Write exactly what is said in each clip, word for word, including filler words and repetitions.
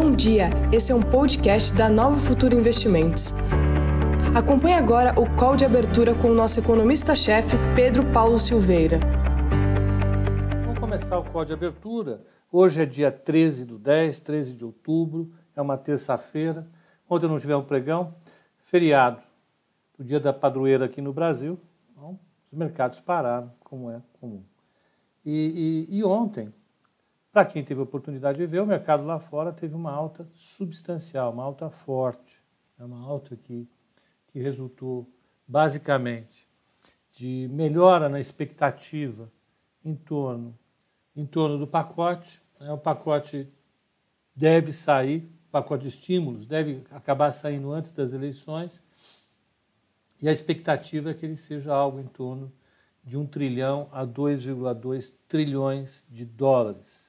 Bom dia, esse é um podcast da Nova Futuro Investimentos. Acompanhe agora o call de abertura com o nosso economista-chefe, Pedro Paulo Silveira. Vamos começar o call de abertura. Hoje é dia treze do dez, treze de outubro, é uma terça-feira. Ontem não tivemos pregão, feriado, o dia da padroeira aqui no Brasil. Então, os mercados pararam, como é comum. E, e, e ontem, para quem teve a oportunidade de ver, o mercado lá fora teve uma alta substancial, uma alta forte, uma alta que, que resultou basicamente de melhora na expectativa em torno, em torno do pacote. Né? O pacote deve sair, o pacote de estímulos deve acabar saindo antes das eleições, e a expectativa é que ele seja algo em torno de um trilhão a dois vírgula dois trilhões de dólares.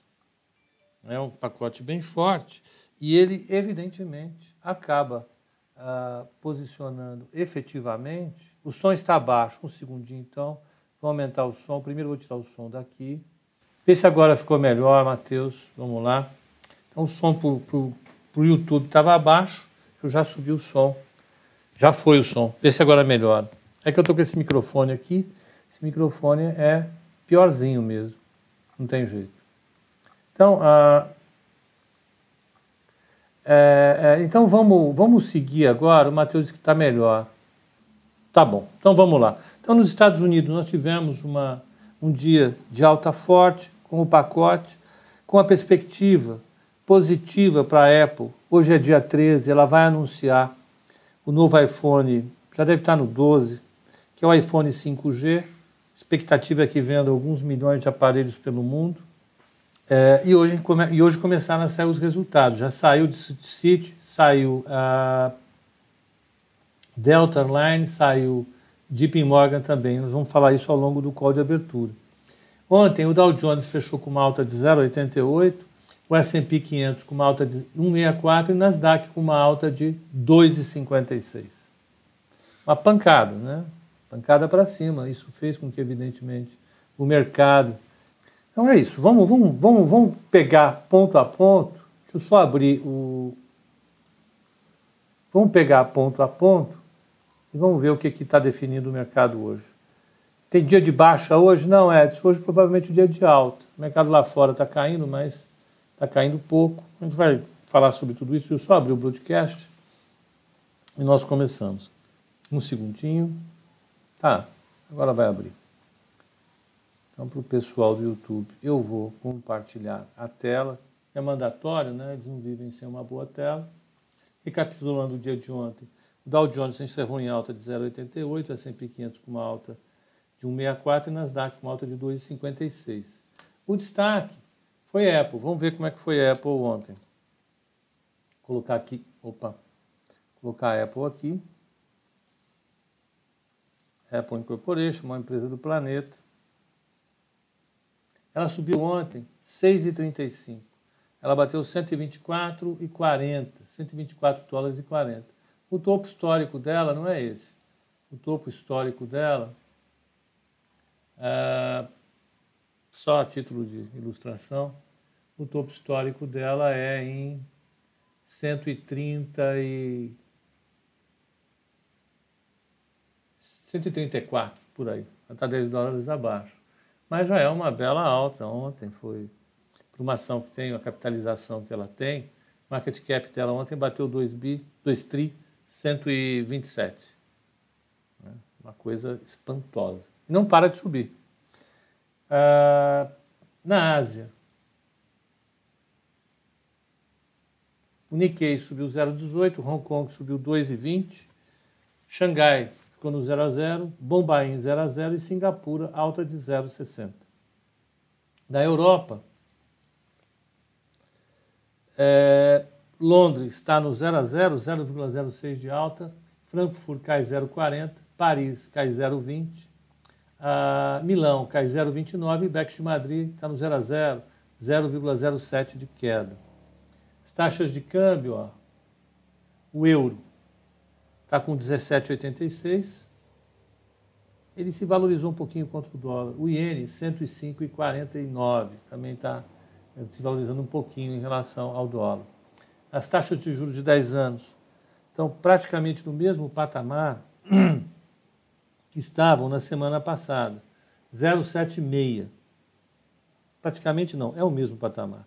É um pacote bem forte e ele, evidentemente, acaba ah, posicionando efetivamente. O som está baixo, um segundinho então, vou aumentar o som. Primeiro vou tirar o som daqui. Vê se agora ficou melhor, Matheus, vamos lá. Então o som para o YouTube estava abaixo, eu já subi o som, já foi o som. Vê se agora melhora. É que eu estou com esse microfone aqui. Esse microfone é piorzinho mesmo, não tem jeito. Então, ah, é, é, então vamos, vamos seguir agora. O Matheus disse que está melhor. Tá bom, então vamos lá. Então, nos Estados Unidos, nós tivemos uma, um dia de alta forte, com o pacote, com a perspectiva positiva para a Apple. Hoje é dia treze, ela vai anunciar o novo iPhone, já deve estar no doze, que é o iPhone cinco G. Expectativa é que venda alguns milhões de aparelhos pelo mundo. É, e, hoje, e hoje começaram a sair os resultados. Já saiu de Citi, saiu a Delta Line, saiu J P Morgan também. Nós vamos falar isso ao longo do call de abertura. Ontem o Dow Jones fechou com uma alta de zero vírgula oitenta e oito, o S e P quinhentos com uma alta de um vírgula sessenta e quatro e o Nasdaq com uma alta de dois vírgula cinquenta e seis. Uma pancada, né? Pancada para cima, isso fez com que, evidentemente, o mercado... Então é isso, vamos, vamos, vamos, vamos pegar ponto a ponto, deixa eu só abrir o... Vamos pegar ponto a ponto e vamos ver o que está definindo o mercado hoje. Tem dia de baixa hoje? Não, Edson, hoje provavelmente o dia de alta. O mercado lá fora está caindo, mas está caindo pouco. A gente vai falar sobre tudo isso, deixa eu só abrir o broadcast e nós começamos. Um segundinho... Tá, agora vai abrir. Então, para o pessoal do YouTube, eu vou compartilhar a tela. É mandatório, né? Eles não vivem sem uma boa tela. Recapitulando o dia de ontem, o Dow Jones encerrou em alta de zero vírgula oitenta e oito, o S e P quinhentos com uma alta de um vírgula sessenta e quatro e o Nasdaq com uma alta de dois vírgula cinquenta e seis. O destaque foi a Apple. Vamos ver como é que foi a Apple ontem. Vou colocar aqui, opa, Vou colocar a Apple aqui. Apple Incorporation, uma empresa do planeta. Ela subiu ontem seis vírgula trinta e cinco. Ela bateu cento e vinte e quatro vírgula quarenta, cento e vinte e quatro dólares e quarenta. O topo histórico dela não é esse. O topo histórico dela, é, só a título de ilustração, o topo histórico dela é em cento e trinta e... cento e trinta e quatro, por aí, está dez dólares abaixo. Mas já é uma bela alta. Ontem foi para uma ação que tem, a capitalização que ela tem, market cap dela ontem bateu dois bi, dois tri, cento e vinte e sete. Uma coisa espantosa. E não para de subir. Ah, na Ásia, o Nikkei subiu zero vírgula dezoito, Hong Kong subiu dois vírgula vinte, Xangai ficou no zero a zero, Bombaim zero a zero e Singapura alta de zero vírgula sessenta. Na Europa, é, Londres está no zero a zero, zero vírgula zero seis de alta, Frankfurt cai zero vírgula quarenta, Paris cai zero vírgula vinte, Milão cai zero vírgula vinte e nove e Bex de Madrid está no zero a zero, zero vírgula zero sete de queda. As taxas de câmbio, ó, o euro está com dezessete vírgula oitenta e seis, ele se valorizou um pouquinho contra o dólar. O iene, cento e cinco vírgula quarenta e nove, também está se valorizando um pouquinho em relação ao dólar. as taxas de juros de dez anos estão praticamente no mesmo patamar que estavam na semana passada, zero vírgula setenta e seis. Praticamente não, é o mesmo patamar.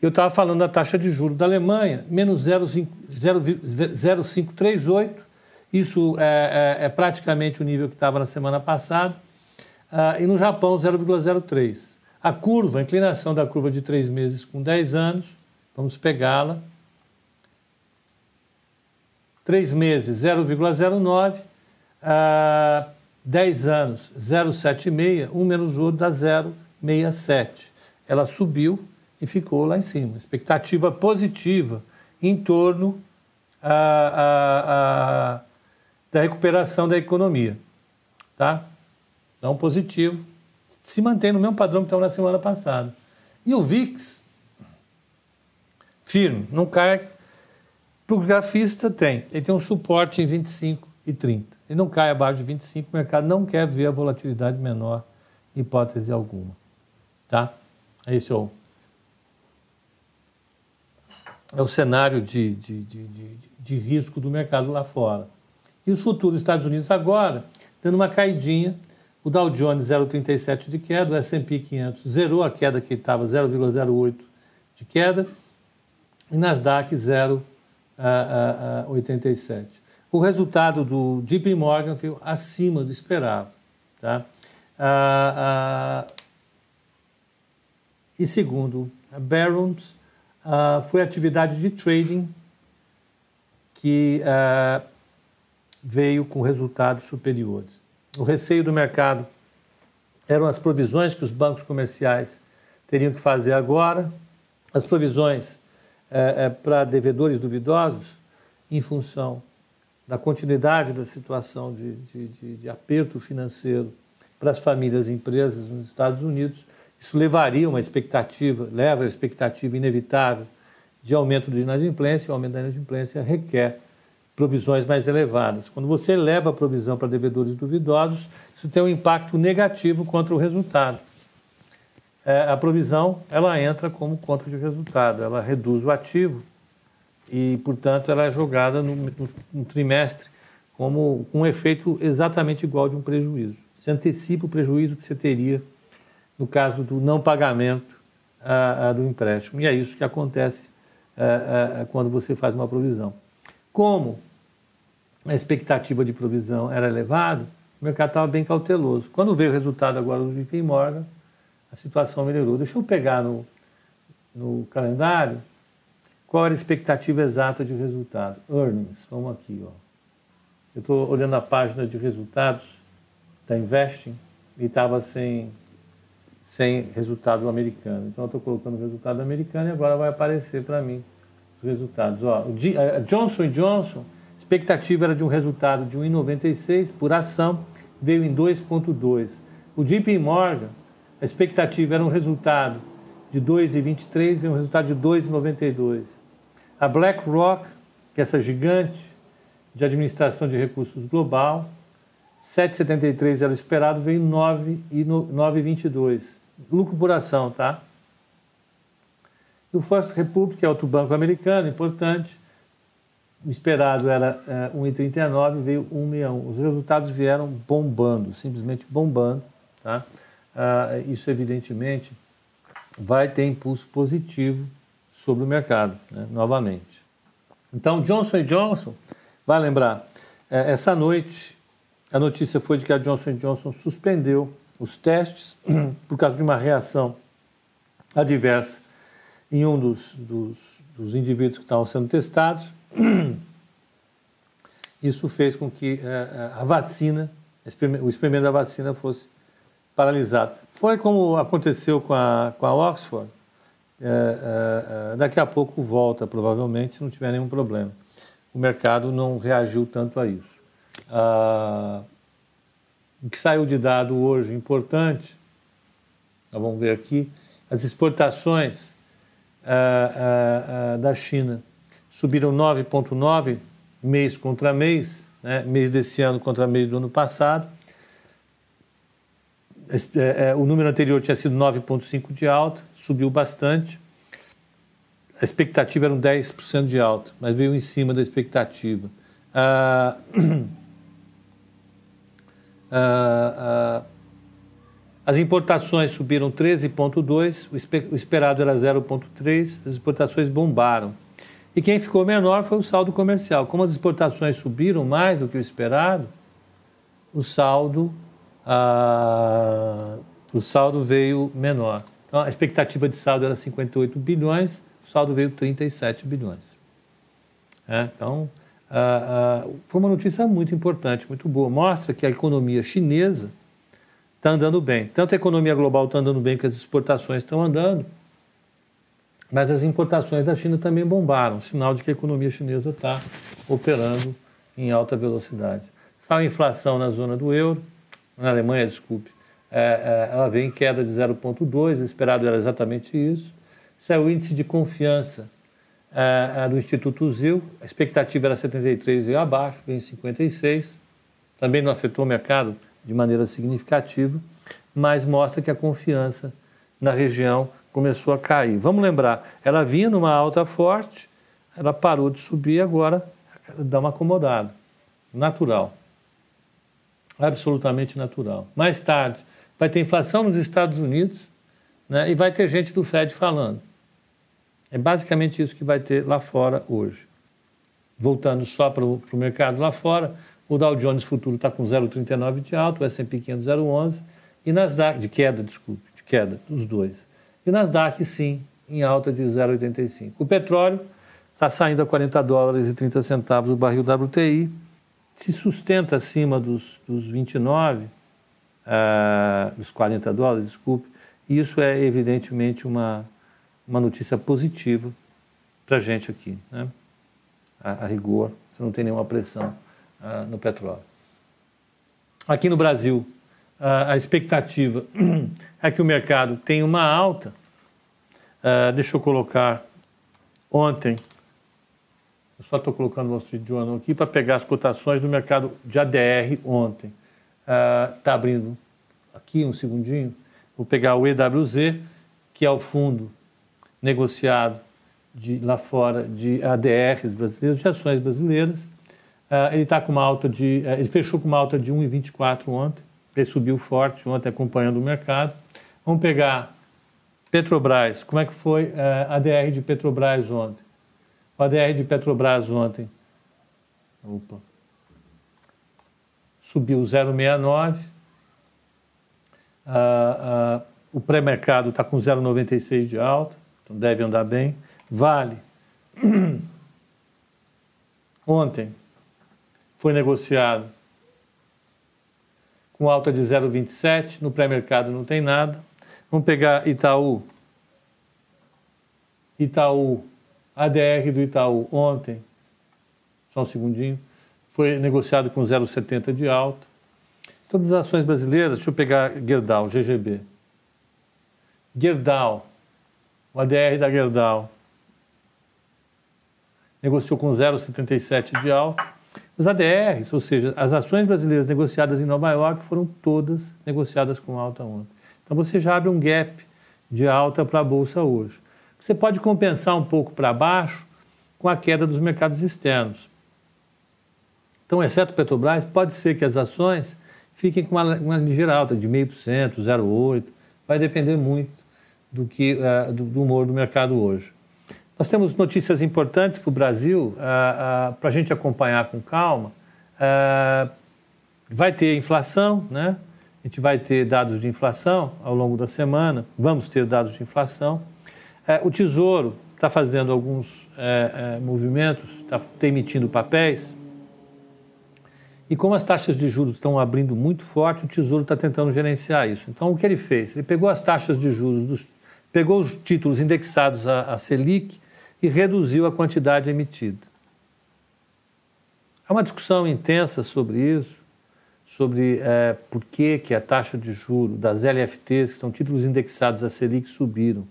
Eu estava falando da taxa de juros da Alemanha, menos zero vírgula zero cinco três oito, isso é, é, é praticamente o nível que estava na semana passada, uh, e no Japão zero vírgula zero três. A curva, a inclinação da curva de três meses com dez anos, vamos pegá-la, três meses zero vírgula zero nove, uh, dez anos zero vírgula setenta e seis, um menos o outro dá zero vírgula sessenta e sete. Ela subiu e ficou lá em cima. Expectativa positiva em torno a, a, a, da recuperação da economia. Tá? Então, positivo. Se mantém no mesmo padrão que estava na semana passada. E o V I X, firme, não cai. Para o grafista, tem. Ele tem um suporte em vinte e cinco e trinta. Ele não cai abaixo de vinte e cinco, o mercado não quer ver a volatilidade menor, em hipótese alguma. Tá? Esse é o É o cenário de, de, de, de, de risco do mercado lá fora. E os futuros dos Estados Unidos agora, dando uma caidinha, o Dow Jones zero vírgula trinta e sete de queda, o S e P quinhentos zerou a queda que estava, zero vírgula zero oito de queda, e Nasdaq zero vírgula oitenta e sete. O resultado do J P Morgan veio acima do esperado. Tá? Ah, ah, e segundo a Barron's, Uh, foi a atividade de trading que uh, veio com resultados superiores. O receio do mercado eram as provisões que os bancos comerciais teriam que fazer agora, as provisões uh, uh, para devedores duvidosos, em função da continuidade da situação de, de, de, de aperto financeiro para as famílias e empresas nos Estados Unidos. Isso levaria uma expectativa, leva a expectativa inevitável de aumento de inadimplência, e o aumento da inadimplência requer provisões mais elevadas. Quando você eleva a provisão para devedores duvidosos, isso tem um impacto negativo contra o resultado. É, a provisão, ela entra como conta de resultado, ela reduz o ativo e, portanto, ela é jogada no, no, no trimestre como com um efeito exatamente igual de um prejuízo. Você antecipa o prejuízo que você teria no caso do não pagamento ah, ah, do empréstimo. E é isso que acontece ah, ah, quando você faz uma provisão. Como a expectativa de provisão era elevada, o mercado estava bem cauteloso. Quando veio o resultado agora do J P Morgan, a situação melhorou. Deixa eu pegar no, no calendário qual era a expectativa exata de resultado. Earnings, vamos aqui. Ó. Eu estou olhando a página de resultados da Investing e estava sem... sem resultado americano. Então, eu estou colocando o resultado americano e agora vai aparecer para mim os resultados. Ó, o G, a Johnson and Johnson, expectativa era de um resultado de um vírgula noventa e seis por ação, veio em dois vírgula dois. O J P Morgan, a expectativa era um resultado de dois vírgula vinte e três, veio um resultado de dois vírgula noventa e dois. A BlackRock, que é essa gigante de administração de recursos global, sete vírgula setenta e três era esperado, veio em nove vírgula vinte e dois. Lucro por ação, tá? E o First Republic, que é outro banco americano, importante, o esperado era é, um vírgula trinta e nove, veio um vírgula sessenta e um. Os resultados vieram bombando, simplesmente bombando, tá? Ah, isso, evidentemente, vai ter impulso positivo sobre o mercado, né? Novamente. Então, Johnson and Johnson, vai lembrar, é, essa noite a notícia foi de que a Johnson and Johnson suspendeu os testes por causa de uma reação adversa em um dos, dos, dos indivíduos que estavam sendo testados. Isso fez com que a vacina, o experimento da vacina fosse paralisado. Foi como aconteceu com a, com a Oxford. É, é, daqui a pouco volta, provavelmente, se não tiver nenhum problema. O mercado não reagiu tanto a isso. Ah, o que saiu de dado hoje importante, nós vamos ver aqui, as exportações ah, ah, ah, da China subiram nove vírgula nove mês contra mês, né, mês desse ano contra mês do ano passado. Este, é, o número anterior tinha sido nove vírgula cinco de alta, subiu bastante. a expectativa era um dez por cento de alta, mas veio em cima da expectativa. Ah, ah, ah, as importações subiram treze vírgula dois por cento, o esperado era zero vírgula três por cento, as exportações bombaram. E quem ficou menor foi o saldo comercial. Como as exportações subiram mais do que o esperado, o saldo, ah, o saldo veio menor. Então, a expectativa de saldo era cinquenta e oito bilhões, o saldo veio trinta e sete bilhões. É, então, ah, ah, foi uma notícia muito importante, muito boa. Mostra que a economia chinesa está andando bem. Tanto a economia global está andando bem que as exportações estão andando, mas as importações da China também bombaram, sinal de que a economia chinesa está operando em alta velocidade. Saiu a inflação na zona do euro, na Alemanha, desculpe, é, é, ela veio em queda de zero vírgula dois, o esperado era exatamente isso. Saiu o índice de confiança é, é, do Instituto Zil, a expectativa era setenta e três e abaixo, veio em cinquenta e seis, também não afetou o mercado de maneira significativa, mas mostra que a confiança na região começou a cair. Vamos lembrar, ela vinha numa alta forte, ela parou de subir, agora dá uma acomodada. Natural. Absolutamente natural. Mais tarde, vai ter inflação nos Estados Unidos, né, e vai ter gente do Fed falando. É basicamente isso que vai ter lá fora hoje. Voltando só para o mercado lá fora, o Dow Jones futuro está com zero vírgula trinta e nove de alta, o S e P quinhentos zero vírgula onze, e Nasdaq, de queda, desculpe, de queda, os dois. E o Nasdaq, sim, em alta de zero vírgula oitenta e cinco. O petróleo está saindo a quarenta dólares e trinta centavos o barril W T I, se sustenta acima dos, dos vinte e nove, ah, dos quarenta dólares, desculpe. Isso é, evidentemente, uma, uma notícia positiva para a gente aqui, né? A, a rigor, você não tem nenhuma pressão ah, no petróleo. Aqui no Brasil, a expectativa é que o mercado tenha uma alta. Uh, deixa eu colocar ontem, eu só estou colocando o Wall Street Journal aqui para pegar as cotações do mercado de A D R ontem. Está uh, abrindo aqui um segundinho. Vou pegar o E W Z, que é o fundo negociado de, lá fora de A D Rs brasileiros, de ações brasileiras. Uh, ele, tá com uma alta de, uh, ele fechou com uma alta de um vírgula vinte e quatro ontem. Ele subiu forte ontem acompanhando o mercado. Vamos pegar Petrobras. Como é que foi a ADR de Petrobras ontem? O A D R de Petrobras ontem opa, subiu zero vírgula sessenta e nove. Ah, ah, o pré-mercado está com zero vírgula noventa e seis de alta, então deve andar bem. Vale. Ontem foi negociado com alta de zero vírgula vinte e sete, no pré-mercado não tem nada. Vamos pegar Itaú. Itaú, A D R do Itaú ontem, só um segundinho, foi negociado com zero vírgula setenta de alta. Todas as ações brasileiras, deixa eu pegar Gerdau, G G B. Gerdau, o A D R da Gerdau, negociou com zero vírgula setenta e sete de alta. Os A D Rs, ou seja, as ações brasileiras negociadas em Nova York, foram todas negociadas com alta ontem. Então, você já abre um gap de alta para a Bolsa hoje. Você pode compensar um pouco para baixo com a queda dos mercados externos. Então, exceto Petrobras, pode ser que as ações fiquem com uma, uma ligeira alta de zero vírgula cinco por cento, zero vírgula oito por cento. Vai depender muito do, que, uh, do, do humor do mercado hoje. Nós temos notícias importantes para o Brasil, ah, ah, para a gente acompanhar com calma. Ah, vai ter inflação, né? A gente vai ter dados de inflação ao longo da semana, vamos ter dados de inflação. Ah, o Tesouro está fazendo alguns eh, eh, movimentos, está tá emitindo papéis. E como as taxas de juros estão abrindo muito forte, o Tesouro está tentando gerenciar isso. Então, o que ele fez? Ele pegou as taxas de juros, dos, pegou os títulos indexados à, à Selic, e reduziu a quantidade emitida. Há uma discussão intensa sobre isso, sobre é, por que, que a taxa de juros das L F Ts, que são títulos indexados à Selic, subiram.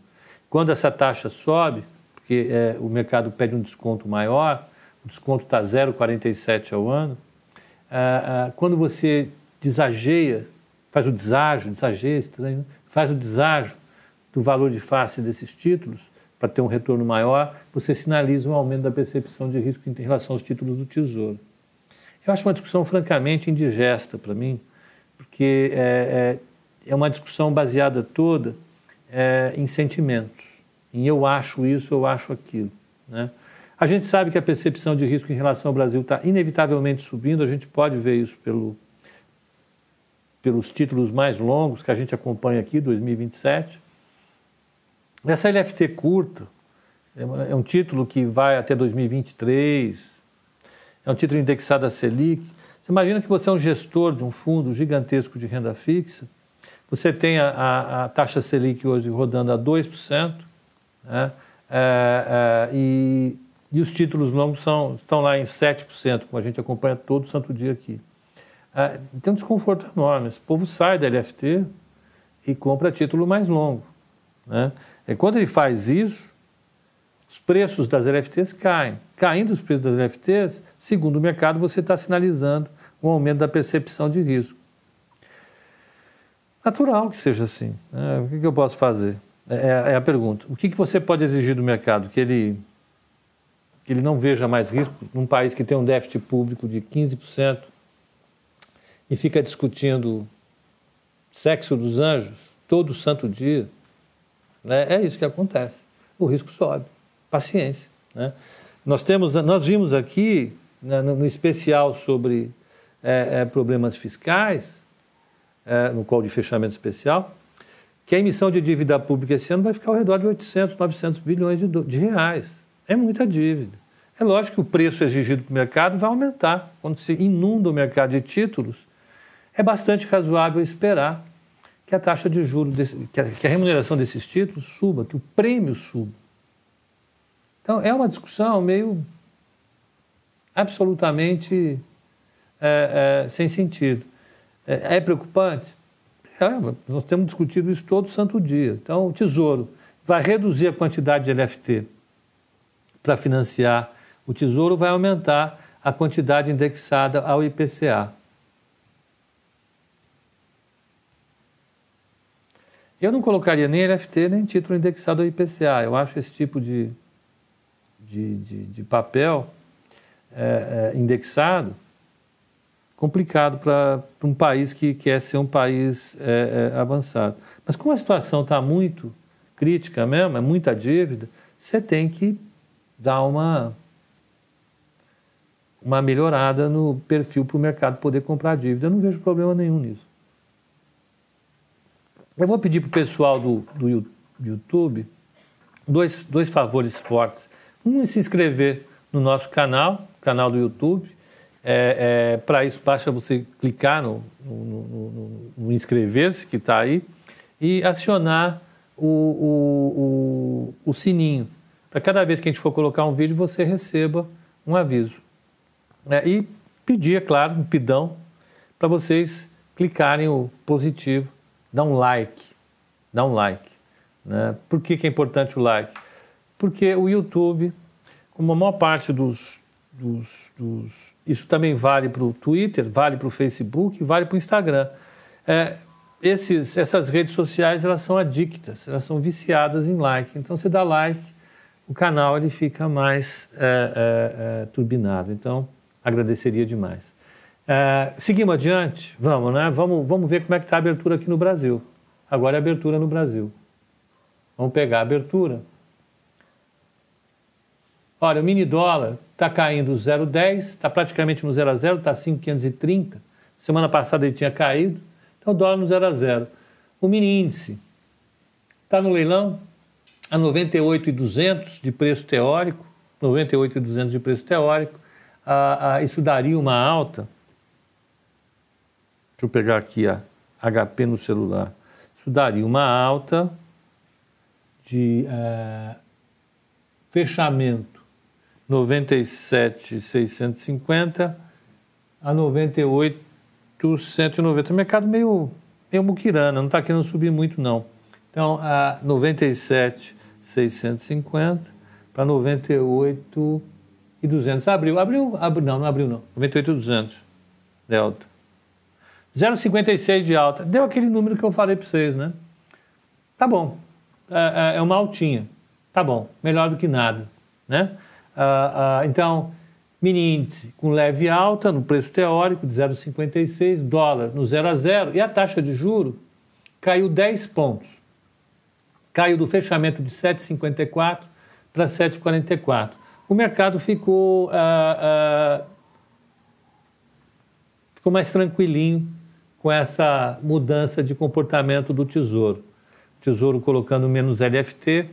Quando essa taxa sobe, porque é, o mercado pede um desconto maior, o desconto está zero vírgula quarenta e sete ao ano, é, é, quando você desageia, faz o deságio, desageia, estranho, faz o deságio do valor de face desses títulos, para ter um retorno maior, você sinaliza um aumento da percepção de risco em relação aos títulos do Tesouro. Eu acho uma discussão francamente indigesta para mim, porque é, é, é uma discussão baseada toda é, em sentimentos, em eu acho isso, eu acho aquilo, né? A gente sabe que a percepção de risco em relação ao Brasil está inevitavelmente subindo, a gente pode ver isso pelo, pelos títulos mais longos que a gente acompanha aqui, dois mil e vinte e sete. Essa L F T curta é um título que vai até dois mil e vinte e três, é um título indexado à Selic. Você imagina que você é um gestor de um fundo gigantesco de renda fixa, você tem a, a, a taxa Selic hoje rodando a dois por cento, né? é, é, e... E os títulos longos são, estão lá em sete por cento, como a gente acompanha todo santo dia aqui. Ah, tem um desconforto enorme. Esse povo sai da L F T e compra título mais longo, né? Enquanto ele faz isso, os preços das L F Ts caem. Caindo os preços das L F Ts, segundo o mercado, você está sinalizando um aumento da percepção de risco. Natural que seja assim, né? O que, que eu posso fazer? É, é a pergunta. O que, que você pode exigir do mercado? Que ele... que ele não veja mais risco num país que tem um déficit público de quinze por cento e fica discutindo sexo dos anjos todo santo dia, né? É isso que acontece. O risco sobe. Paciência, né? Nós, temos, nós vimos aqui, né, no especial sobre é, é, problemas fiscais, é, no call de fechamento especial, que a emissão de dívida pública esse ano vai ficar ao redor de oitocentos, novecentos bilhões de, de reais. É muita dívida. É lógico que o preço exigido para o mercado vai aumentar. Quando se inunda o mercado de títulos, é bastante razoável esperar que a taxa de juros, desse, que, a, que a remuneração desses títulos suba, que o prêmio suba. Então, é uma discussão meio absolutamente é, é, sem sentido. É, é preocupante? É, nós temos discutido isso todo santo dia. Então, o Tesouro vai reduzir a quantidade de L F T para financiar o Tesouro, vai aumentar a quantidade indexada ao I P C A. Eu não colocaria nem L F T, nem título indexado ao I P C A. Eu acho esse tipo de, de, de, de papel é, é, indexado complicado para um país que quer ser um país é, é, avançado. Mas como a situação está muito crítica mesmo, é muita dívida, você tem que dar uma, uma melhorada no perfil para o mercado poder comprar dívida. Eu não vejo problema nenhum nisso. Eu vou pedir para o pessoal do, do YouTube dois, dois favores fortes. Um é se inscrever no nosso canal, canal do YouTube. É, é, para isso, basta você clicar no, no, no, no inscrever-se, que está aí, e acionar o, o, o, o sininho, para cada vez que a gente for colocar um vídeo, você receba um aviso. Né? E pedir, é claro, um pidão, para vocês clicarem o positivo, dar um like, dar um like. Né? Por que que é importante o like? Porque o YouTube, como a maior parte dos... dos, dos isso também vale para o Twitter, vale para o Facebook, vale para o Instagram. É, esses, essas redes sociais, elas são adictas, elas são viciadas em like. Então, você dá like, o canal ele fica mais é, é, é, turbinado. Então, agradeceria demais. É, seguimos adiante? Vamos, né? Vamos, vamos ver como é que está a abertura aqui no Brasil. Agora é abertura no Brasil. Vamos pegar a abertura. Olha, o mini dólar está caindo zero vírgula dez, está praticamente no zero a zero, está cinco mil quinhentos e trinta. Semana passada ele tinha caído, então o dólar no zero a zero. O mini índice está no leilão a noventa e oito mil e duzentos de preço teórico, noventa e oito mil e duzentos de preço teórico, ah, ah, isso daria uma alta, deixa eu pegar aqui a H P no celular, isso daria uma alta de ah, fechamento noventa e sete mil seiscentos e cinquenta a noventa e oito mil cento e noventa, mercado meio, meio muquirana, não está querendo subir muito não, então a noventa e sete mil seiscentos e cinquenta para noventa e oito mil e duzentos. Abriu, abriu, abriu, não, não abriu não. noventa e oito mil e duzentos, delta. zero vírgula cinquenta e seis de alta. Deu aquele número que eu falei para vocês, né? Tá bom. É, é uma altinha. Tá bom, melhor do que nada, né? Ah, ah, então, mini índice com leve alta no preço teórico de zero vírgula cinquenta e seis, dólar no zero a zero, e a taxa de juros caiu dez pontos. Caiu do fechamento de sete vírgula cinquenta e quatro para sete vírgula quarenta e quatro. O mercado ficou, ah, ah, ficou mais tranquilinho com essa mudança de comportamento do Tesouro. O Tesouro colocando menos L F T,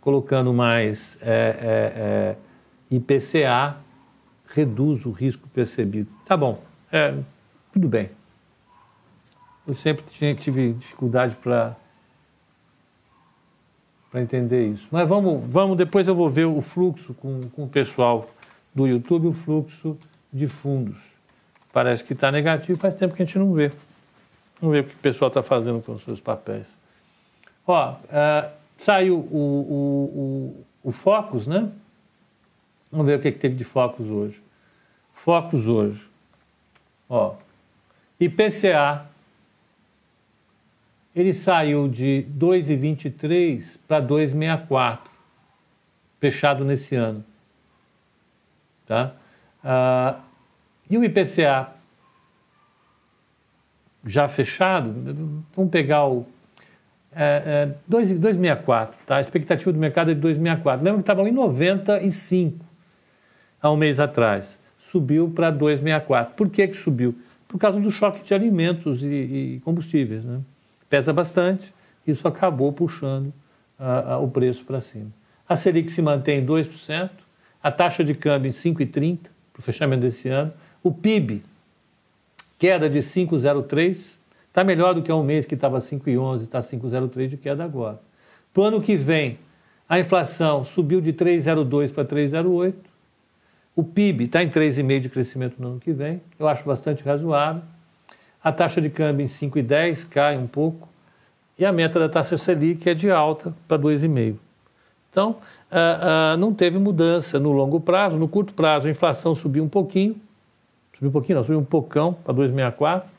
colocando mais é, é, é, I P C A, reduz o risco percebido. Tá bom, é, tudo bem. Eu sempre tive dificuldade para... para entender isso. Mas vamos, vamos, depois eu vou ver o fluxo com, com o pessoal do YouTube, o fluxo de fundos. Parece que está negativo, faz tempo que a gente não vê. Vamos ver o que o pessoal está fazendo com os seus papéis. Ó, uh, saiu o, o, o, o Focus, né? Vamos ver o que, que teve de Focus hoje. Focus hoje. Ó, I P C A. Ele saiu de dois vírgula vinte e três para dois vírgula sessenta e quatro, fechado nesse ano. Tá? Ah, e o I P C A já fechado, vamos pegar o é, é, dois vírgula sessenta e quatro, tá? A expectativa do mercado é de dois vírgula sessenta e quatro. Lembra que estavam em noventa e cinco há um mês atrás, subiu para dois vírgula sessenta e quatro. Por que que subiu? Por causa do choque de alimentos e, e combustíveis, né? Pesa bastante, isso acabou puxando uh, uh, o preço para cima. A Selic se mantém em dois por cento, a taxa de câmbio em cinco vírgula trinta para o fechamento desse ano, o P I B, queda de cinco vírgula zero três, está melhor do que há um mês que estava cinco vírgula onze, está cinco vírgula zero três de queda agora. Para o ano que vem, a inflação subiu de três vírgula zero dois para três vírgula zero oito, o P I B está em três vírgula cinco de crescimento no ano que vem, eu acho bastante razoável. A taxa de câmbio em cinco vírgula dez cai um pouco e a meta da taxa Selic é de alta para dois vírgula cinco. Então, uh, uh, não teve mudança no longo prazo. No curto prazo, a inflação subiu um pouquinho. Subiu um pouquinho, não, subiu um pocão para dois vírgula sessenta e quatro.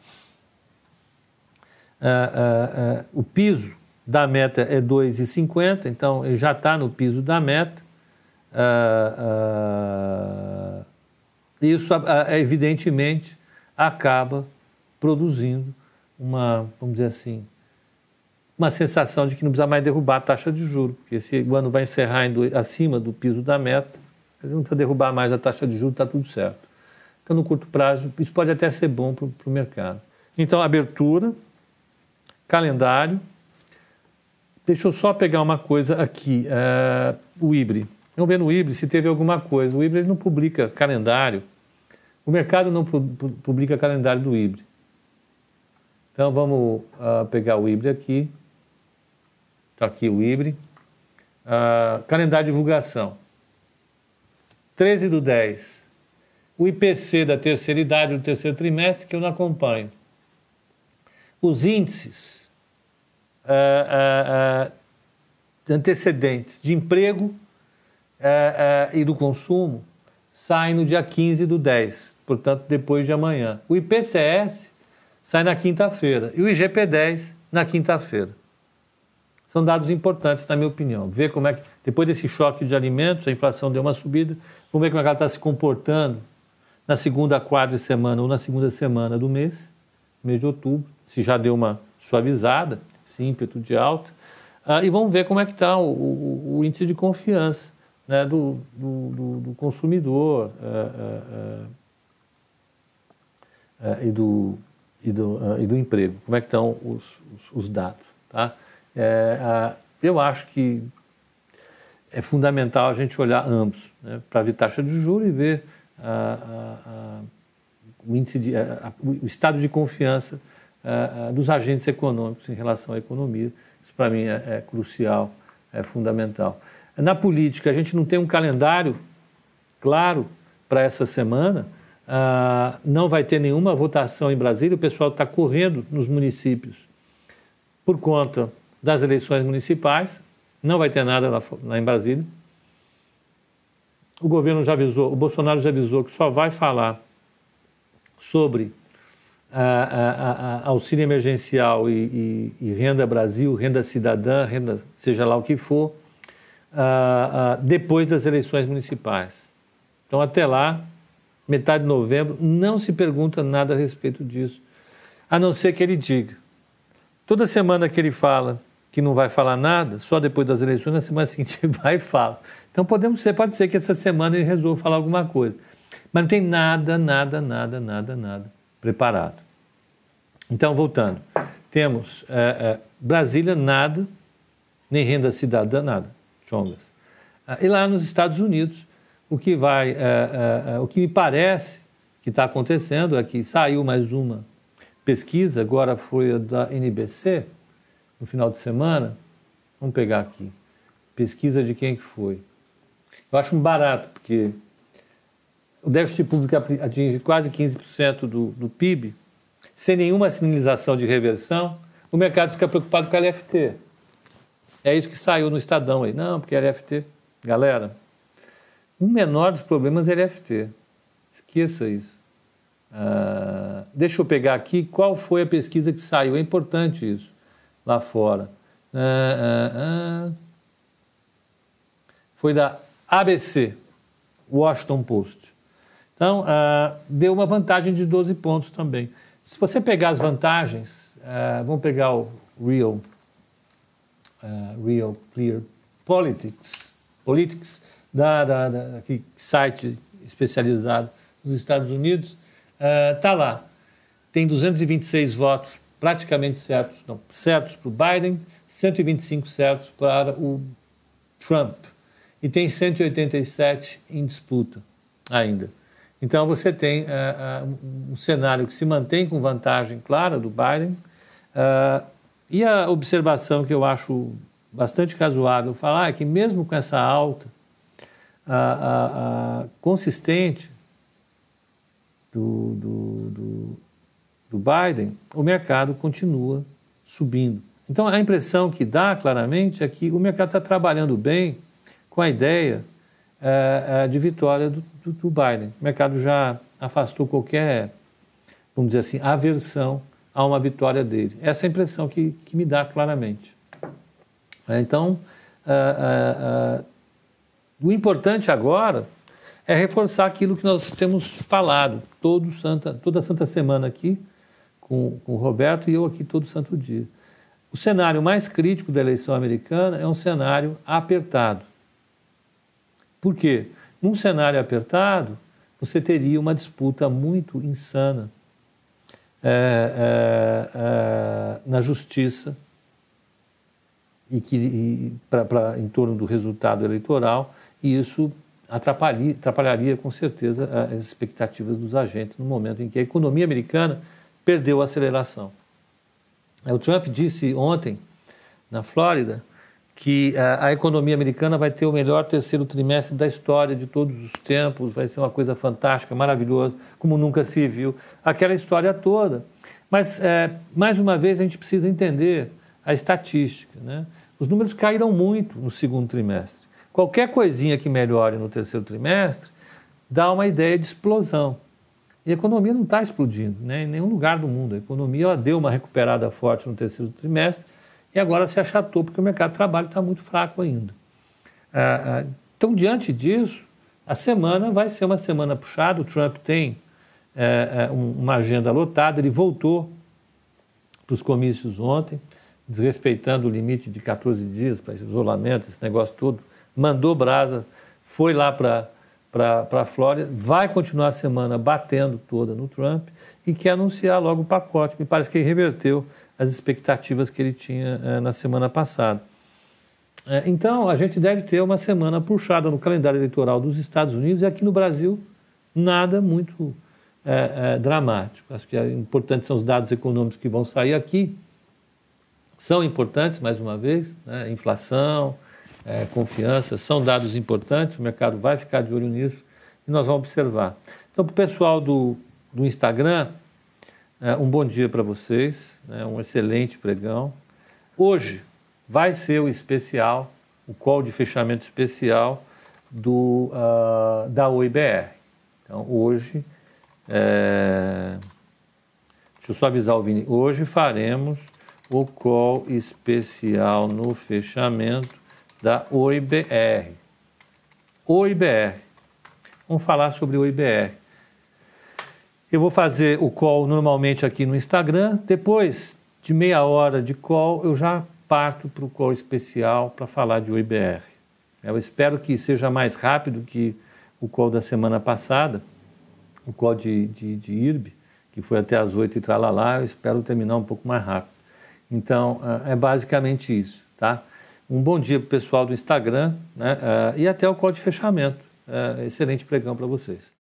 Uh, uh, uh, o piso da meta é dois vírgula cinquenta, então ele já está no piso da meta. Uh, uh, isso, uh, evidentemente, acaba... produzindo uma, vamos dizer assim, uma sensação de que não precisa mais derrubar a taxa de juros, porque se o ano vai encerrar em dois, acima do piso da meta, mas não precisa derrubar mais a taxa de juros, está tudo certo. Então, no curto prazo, isso pode até ser bom para o mercado. Então, abertura, calendário. Deixa eu só pegar uma coisa aqui, uh, o Ibre. Vamos ver no Ibre se teve alguma coisa. O Ibre ele não publica calendário, o mercado não pu- pu- publica calendário do Ibre. Então, vamos uh, pegar o Ibre aqui. Está aqui o Ibre. Uh, calendário de divulgação. treze do dez. O I P C da terceira idade do terceiro trimestre, que eu não acompanho. Os índices uh, uh, uh, antecedentes de emprego uh, uh, e do consumo saem no dia quinze do dez, portanto, depois de amanhã. O I P C S... sai na quinta-feira. E o I G P dez na quinta-feira. São dados importantes, na minha opinião. Ver como é que, depois desse choque de alimentos, a inflação deu uma subida, vamos ver como é que ela está se comportando na segunda quadra de semana ou na segunda semana do mês, mês de outubro, se já deu uma suavizada, esse ímpeto de alta. Ah, e vamos ver como é que está o, o, o índice de confiança, né, do, do, do, do consumidor ah, ah, ah, e do... E do, uh, e do emprego, como é que estão os, os, os dados, tá? É, a, eu acho que é fundamental a gente olhar ambos, né, para ver taxa de juros e ver uh, uh, uh, o, índice de, uh, uh, o estado de confiança uh, uh, dos agentes econômicos em relação à economia. Isso para mim é, é crucial, é fundamental. Na política, a gente não tem um calendário claro para essa semana. Ah, não vai ter nenhuma votação em Brasília, o pessoal está correndo nos municípios por conta das eleições municipais, não vai ter nada lá, lá em Brasília. O governo já avisou, o Bolsonaro já avisou que só vai falar sobre ah, a, a, a auxílio emergencial e, e, e renda Brasil, renda cidadã, renda seja lá o que for, ah, ah, depois das eleições municipais. Então, até lá, metade de novembro, não se pergunta nada a respeito disso, a não ser que ele diga. Toda semana que ele fala que não vai falar nada, só depois das eleições, na semana seguinte vai e fala. Então, podemos ser, pode ser que essa semana ele resolva falar alguma coisa. Mas não tem nada, nada, nada, nada, nada preparado. Então, voltando, temos é, é, Brasília, nada, nem renda cidadã, nada, chongas. E lá nos Estados Unidos, o que vai, é, é, o que me parece que está acontecendo é que saiu mais uma pesquisa, agora foi a da N B C, no final de semana. Vamos pegar aqui, pesquisa de quem que foi. Eu acho um barato, porque o déficit público atinge quase quinze por cento do, do P I B, sem nenhuma sinalização de reversão, o mercado fica preocupado com a L F T. É isso que saiu no Estadão aí. Não, porque a L F T... Galera, o menor dos problemas é a L F T. Esqueça isso. Ah, deixa eu pegar aqui qual foi a pesquisa que saiu. É importante isso lá fora. Ah, ah, ah. Foi da A B C, Washington Post. Então, ah, deu uma vantagem de doze pontos também. Se você pegar as vantagens, uh, vamos pegar o Real, uh, Real Clear Politics, Politics da, da, da, aqui, site especializado nos Estados Unidos, está uh, lá. Tem duzentos e vinte e seis votos praticamente certos, não, certos para o Biden, cento e vinte e cinco certos para o Trump. E tem cento e oitenta e sete em disputa ainda. Então, você tem uh, um cenário que se mantém com vantagem clara do Biden. Uh, e a observação que eu acho bastante razoável falar é que, mesmo com essa alta uh, uh, uh, consistente do, do, do, do Biden, o mercado continua subindo. Então, a impressão que dá claramente é que o mercado está trabalhando bem com a ideia uh, uh, de vitória do do Biden. O mercado já afastou qualquer, vamos dizer assim, aversão a uma vitória dele. Essa é a impressão que, que me dá claramente. Então, uh, uh, uh, o importante agora é reforçar aquilo que nós temos falado todo santa, toda santa semana aqui, com, com o Roberto e eu aqui todo santo dia. O cenário mais crítico da eleição americana é um cenário apertado. Por quê? Num cenário apertado, você teria uma disputa muito insana é, é, é, na justiça e que, e pra, pra, em torno do resultado eleitoral, e isso atrapalharia, atrapalharia com certeza as expectativas dos agentes no momento em que a economia americana perdeu a aceleração. O Trump disse ontem, na Flórida, que a economia americana vai ter o melhor terceiro trimestre da história de todos os tempos, vai ser uma coisa fantástica, maravilhosa, como nunca se viu, aquela história toda. Mas, é, mais uma vez, a gente precisa entender a estatística, né? Os números caíram muito no segundo trimestre. Qualquer coisinha que melhore no terceiro trimestre dá uma ideia de explosão. E a economia não está explodindo, né? Em nenhum lugar do mundo. A economia ela deu uma recuperada forte no terceiro trimestre, e agora se achatou, porque o mercado de trabalho está muito fraco ainda. Ah, então, diante disso, a semana vai ser uma semana puxada. O Trump tem é, uma agenda lotada, ele voltou para os comícios ontem, desrespeitando o limite de quatorze dias para esse isolamento, esse negócio todo, mandou brasa, foi lá para a Flórida, vai continuar a semana batendo toda no Trump e quer anunciar logo o pacote. Me parece que ele reverteu as expectativas que ele tinha eh, na semana passada. Eh, então, a gente deve ter uma semana puxada no calendário eleitoral dos Estados Unidos e aqui no Brasil, nada muito eh, eh, dramático. Acho que é importante são os dados econômicos que vão sair aqui. São importantes, mais uma vez, né? Inflação, eh, confiança, são dados importantes, o mercado vai ficar de olho nisso e nós vamos observar. Então, para o pessoal do, do Instagram, um bom dia para vocês, né? Um excelente pregão. Hoje vai ser o especial, o call de fechamento especial do, uh, da O I B R. Então, hoje, é... deixa eu só avisar o Vini, hoje faremos o call especial no fechamento da O I B R. O I B R. Vamos falar sobre o O I B R. Eu vou fazer o call normalmente aqui no Instagram. Depois de meia hora de call, eu já parto para o call especial para falar de O I B R. Eu espero que seja mais rápido que o call da semana passada, o call de, de, de I R B, que foi até às oito e tralalá. Eu espero terminar um pouco mais rápido. Então, é basicamente isso, tá? Um bom dia para o pessoal do Instagram, né? E até o call de fechamento. Excelente pregão para vocês.